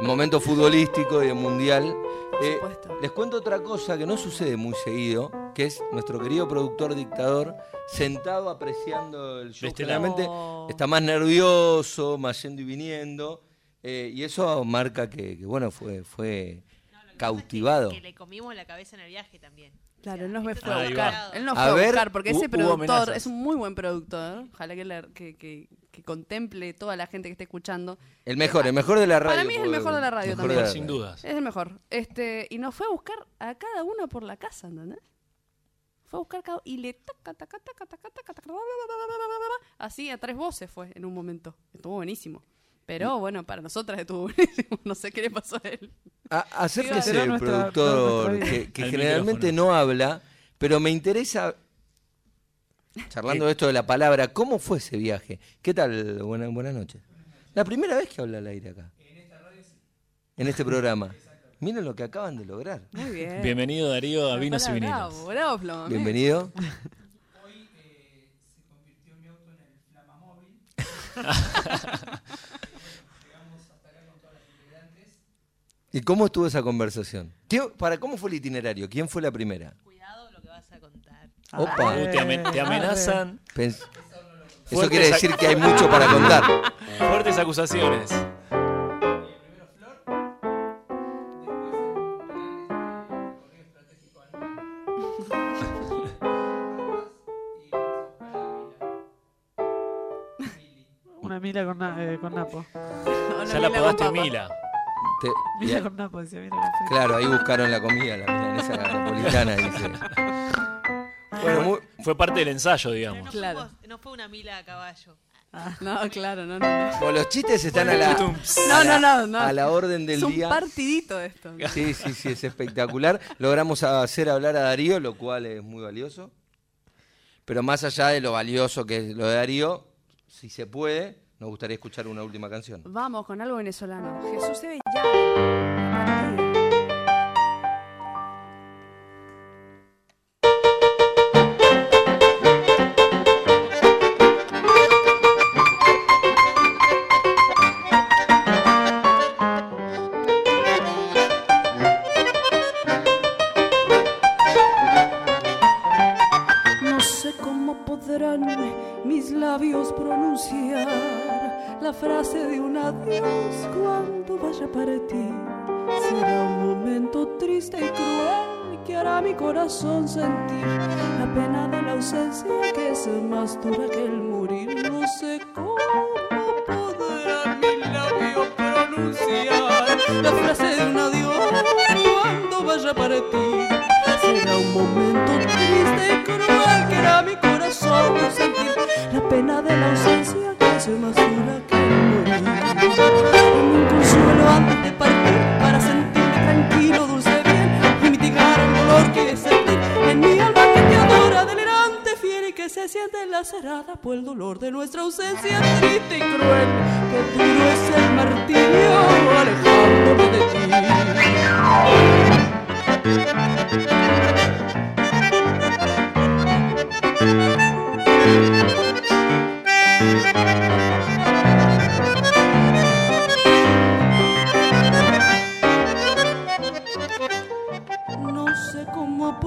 Momento futbolístico y mundial. Les cuento otra cosa que no sucede muy seguido, que es nuestro querido productor dictador sentado apreciando el show. Generalmente está más nervioso, más yendo y viniendo, y eso marca que bueno, fue cautivado. Es que le comimos la cabeza en el viaje también. Claro, él nos fue a buscar. Él nos fue a buscar porque ese productor es un muy buen productor. Ojalá que contemple toda la gente que esté escuchando. El mejor de la radio. Para mí es el mejor de la radio también. Sin dudas. Es el mejor. Y nos fue a buscar a cada uno por la casa, ¿entendés? Fue a buscar cada uno y le así a 3 voces fue en un momento. Estuvo buenísimo. Pero bueno, para nosotras estuvo buenísimo. No sé qué le pasó a él. Acérquese el productor, que generalmente no habla, pero me interesa, charlando de esto de la palabra, ¿cómo fue ese viaje? ¿Qué tal? Buenas noches. La primera vez que habla al aire acá. En esta radio, sí. En este programa. Miren lo que acaban de lograr. Muy bien. Bienvenido, Darío, a Vinos y Vinilos. Bravo, Flamamé. Bienvenido. Hoy se convirtió mi auto en el Flamamóvil. ¿Y cómo estuvo esa conversación? ¿Cómo fue el itinerario? ¿Quién fue la primera? Cuidado lo que vas a contar. Opa. Te amenazan. Eso quiere decir que hay mucho para contar. Fuertes acusaciones. Primero Flor, después el correo estratégico. Una Mila con Napo. Ya la apodaste Mila. Mira con Napo, decía, mira con. Claro, ahí buscaron la comida, la milanesa napolitana, dice. Bueno, fue parte del ensayo, digamos. Pero no fue una Mila a caballo. Ah. No, claro, no, no. Como los chistes están a la orden del día. Es un partidito esto. Sí, sí, sí, es espectacular. Logramos hacer hablar a Darío, lo cual es muy valioso. Pero más allá de lo valioso que es lo de Darío, si se puede, nos gustaría escuchar una última canción. Vamos con algo venezolano. Jesús se ve ya. La frase de un adiós cuando vaya para ti será un momento triste y cruel que hará mi corazón sentir la pena de la ausencia que es más dura que el morir. No sé cómo podrá mi labio pronunciar la frase de un adiós cuando vaya para ti será un momento triste y cruel que hará mi corazón sentir la pena de la ausencia. Soy más dura que el morir. En un consuelo antes de partir, para sentirme tranquilo, dulce bien, y mitigar el dolor que sentí en mi alma que te adora, delirante, fiel y que se siente lacerada por el dolor de nuestra ausencia triste y cruel. Que duro es el martirio, alejándome de ti.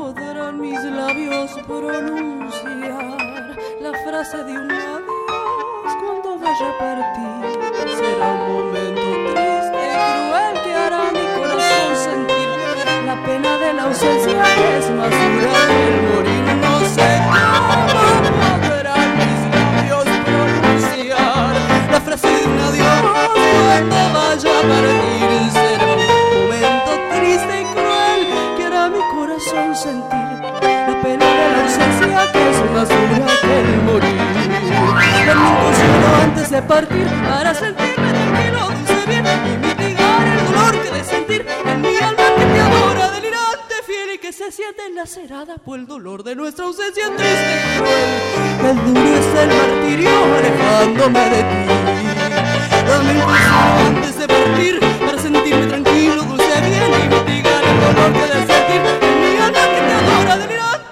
Podrán mis labios pronunciar la frase de un adiós cuando vaya a partir. Será un momento triste y cruel que hará mi corazón sentir la pena de la ausencia que es más dura que el morir. No sé cómo podrán mis labios pronunciar la frase de un adiós cuando vaya a partir. Será un momento triste y cruel que hará mi corazón sentir la pena de la ausencia que es más dura que el morir. En un consuelo antes de partir, para sentirme tranquilo, dulce bien, y mitigar el dolor que de sentir en mi alma que te adora, delirante, fiel y que se siente lacerada por el dolor de nuestra ausencia triste y cruel. El duro es el martirio alejándome de ti. En un consuelo antes de partir, para sentirme tranquilo, dulce bien, y mitigar el dolor que de sentir en mi alma que te adora, delirante,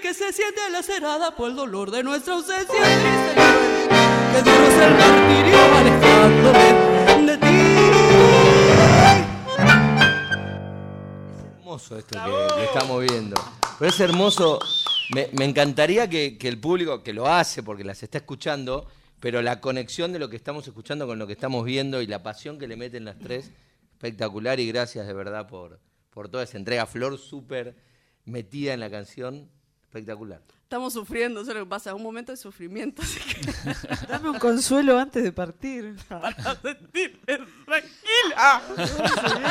que se siente lacerada por el dolor de nuestra ausencia triste y cruel, que duro es el martirio alejándome de ti. Es hermoso esto que estamos viendo, pero es hermoso. Me encantaría que el público, que lo hace porque las está escuchando, pero la conexión de lo que estamos escuchando con lo que estamos viendo y la pasión que le meten las tres, espectacular. Y gracias de verdad por toda esa entrega. Flor súper metida en la canción, espectacular. Estamos sufriendo, eso es lo que pasa, un momento de sufrimiento, así que dame un consuelo antes de partir. Para sentirme tranquila.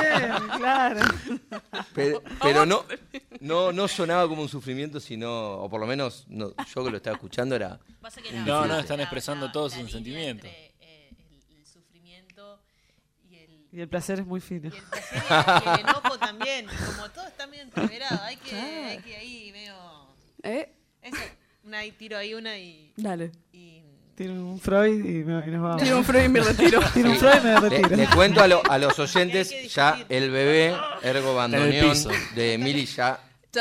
Bien, claro. Pero no sonaba como un sufrimiento, sino, o por lo menos no, yo que lo estaba escuchando era... No, están expresando todos sus sentimientos. El sufrimiento y el placer es muy fino. Y el placer y el enojo también, como todo está medio entreverado, hay que ahí medio... Eso, dale. Tiro un Freud y nos vamos. Tiro un Freud y me retiro. Le cuento a los oyentes, ya el bebé, ergo bandoneón, de Emily ya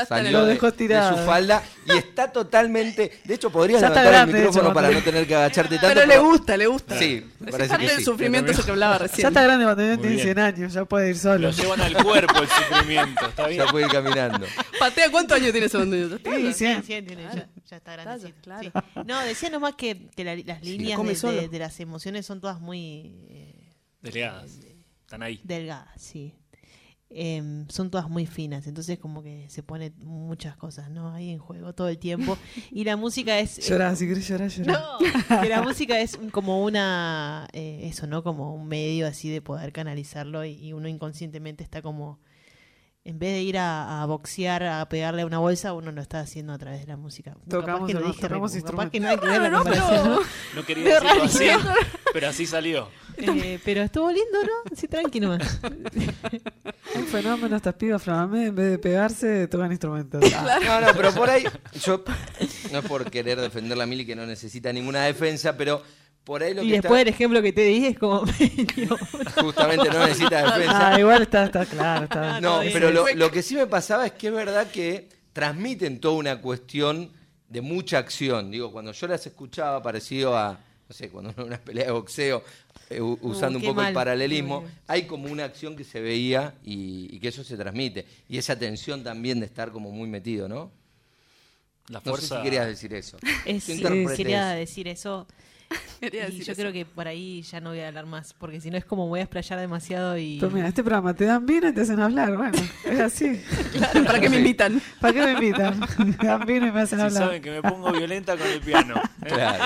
salió de su falda y está totalmente... De hecho, podrías levantar el micrófono para no tener que agacharte tanto. Pero le gusta. Sí, parece parte del sufrimiento eso que hablaba recién. Ya está grande, bandoneón, tiene 100 años, ya puede ir solo. Lo llevan al cuerpo el sufrimiento, está bien. Ya puede ir caminando. Patea, ¿cuántos años tiene ese bandoneón? Sí, 100 tiene, ya está grande. Claro. Sí. No, decía nomás que las líneas de las emociones son todas muy... delgadas, están ahí. Delgadas, sí. Son todas muy finas, entonces como que se pone muchas cosas, ¿no? Ahí en juego todo el tiempo. Y la música es... Llorás, si querés llorar. No, que la música es como una... eso, ¿no? Como un medio así de poder canalizarlo y uno inconscientemente está como en vez de ir a boxear, a pegarle a una bolsa, uno lo está haciendo a través de la música. Tocamos no quería decirlo así, pero así salió. Pero estuvo lindo, ¿no? Sí, tranqui nomás. Un fenómeno, estas pibas Flamamé, en vez de pegarse, tocan instrumentos. Ah. No, pero por ahí, yo no es por querer defender la Mili, que no necesita ninguna defensa, pero... Por ahí lo y que después está... el ejemplo que te dije es como medio... Justamente no necesitas defensa. Ah, igual está claro. Está... No, pero lo que sí me pasaba es que es verdad que transmiten toda una cuestión de mucha acción. Digo, cuando yo las escuchaba, parecido a, no sé, cuando era una pelea de boxeo, usando un poco el paralelismo, hay como una acción que se veía y que eso se transmite. Y esa tensión también de estar como muy metido, ¿no? La fuerza... No sé si querías decir eso. Quería decir eso... Y yo creo que por ahí ya no voy a hablar más, porque si no es como voy a explayar demasiado y... Pues mira, este programa te dan vino y te hacen hablar, bueno, es así. Claro, ¿para qué me invitan? ¿Para qué me invitan? Me dan vino y me hacen hablar. Saben que me pongo violenta con el piano. Claro,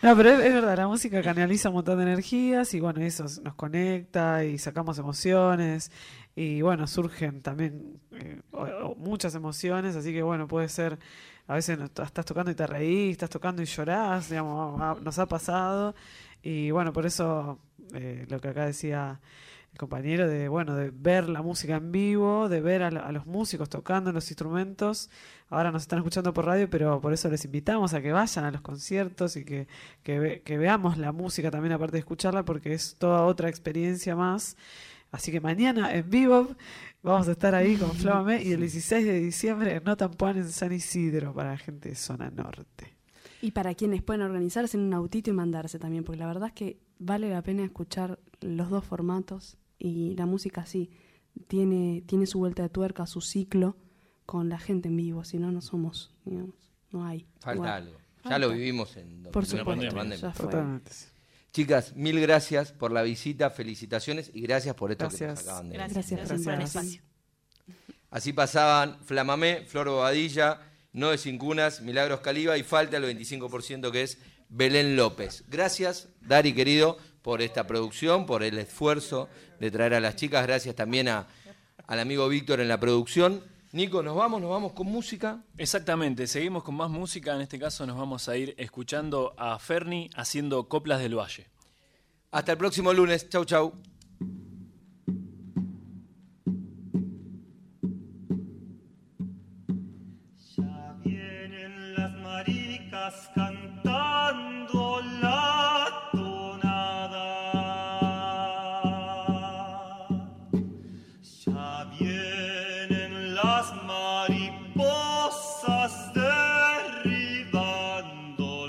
no, pero es verdad, la música canaliza un montón de energías y bueno, eso nos conecta y sacamos emociones y bueno, surgen también muchas emociones, así que bueno, puede ser... A veces estás tocando y te reís, estás tocando y llorás, digamos, nos ha pasado. Y bueno, por eso lo que acá decía el compañero, de bueno, de ver la música en vivo, de ver a los músicos tocando los instrumentos. Ahora nos están escuchando por radio, pero por eso les invitamos a que vayan a los conciertos y que veamos la música también, aparte de escucharla, porque es toda otra experiencia más. Así que mañana en vivo vamos a estar ahí con Flamamé y el 16 de diciembre en Notanpuan, en San Isidro, para la gente de zona norte. Y para quienes pueden organizarse en un autito y mandarse también, porque la verdad es que vale la pena escuchar los dos formatos y la música sí tiene su vuelta de tuerca, su ciclo con la gente en vivo, si no, no somos, digamos, no hay. Falta algo. Ya lo vivimos en... Por supuesto, ya fue. Totalmente. Chicas, mil gracias por la visita, felicitaciones y gracias por esto que nos acaban de decir. Gracias por el espacio. Así pasaban Flamamé, Flor Bobadilla, Noelia Sincunas, Milagros Caliba y falta el 25% que es Belén López. Gracias, Dari, querido, por esta producción, por el esfuerzo de traer a las chicas. Gracias también al amigo Víctor en la producción. Nico, ¿nos vamos con música? Exactamente, seguimos con más música. En este caso nos vamos a ir escuchando a Ferni haciendo Coplas del Valle. Hasta el próximo lunes. Chau, chau. Ya vienen las maricas cantando la tonada. Ya vienen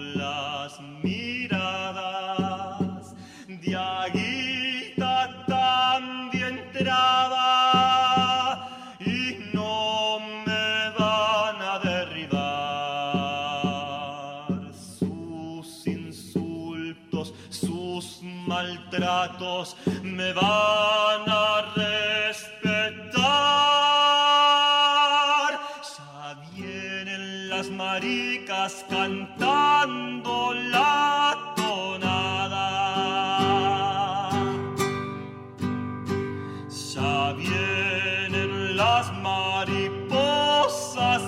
las mariposas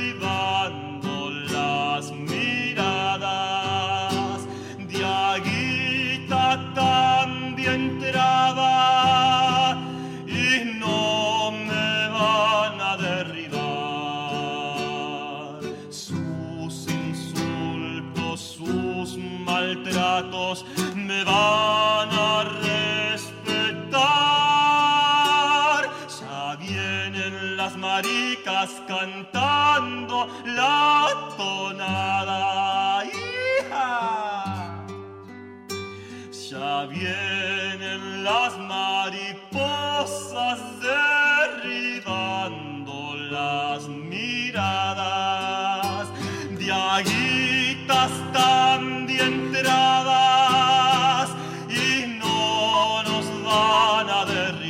derribando las miradas. Diaguita también traba y no me van a derribar. Sus insultos, sus maltratos me van a respetar. Maricas cantando la tonada. Ya vienen las mariposas derribando las miradas. Diaguita también traba y no me van a derribar.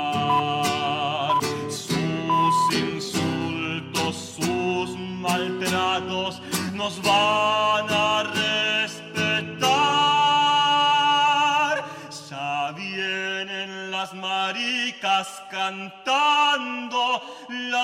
Maltratos me van a respetar. Ya vienen las maricas cantando la tonada. ¡Hija! Ya vienen las mariposas derribando las miradas. Diaguitas también trabas y no nos van a derribar. Sus insultos, sus maltratos nos van a respetar. Ya vienen las maricas estás cantando la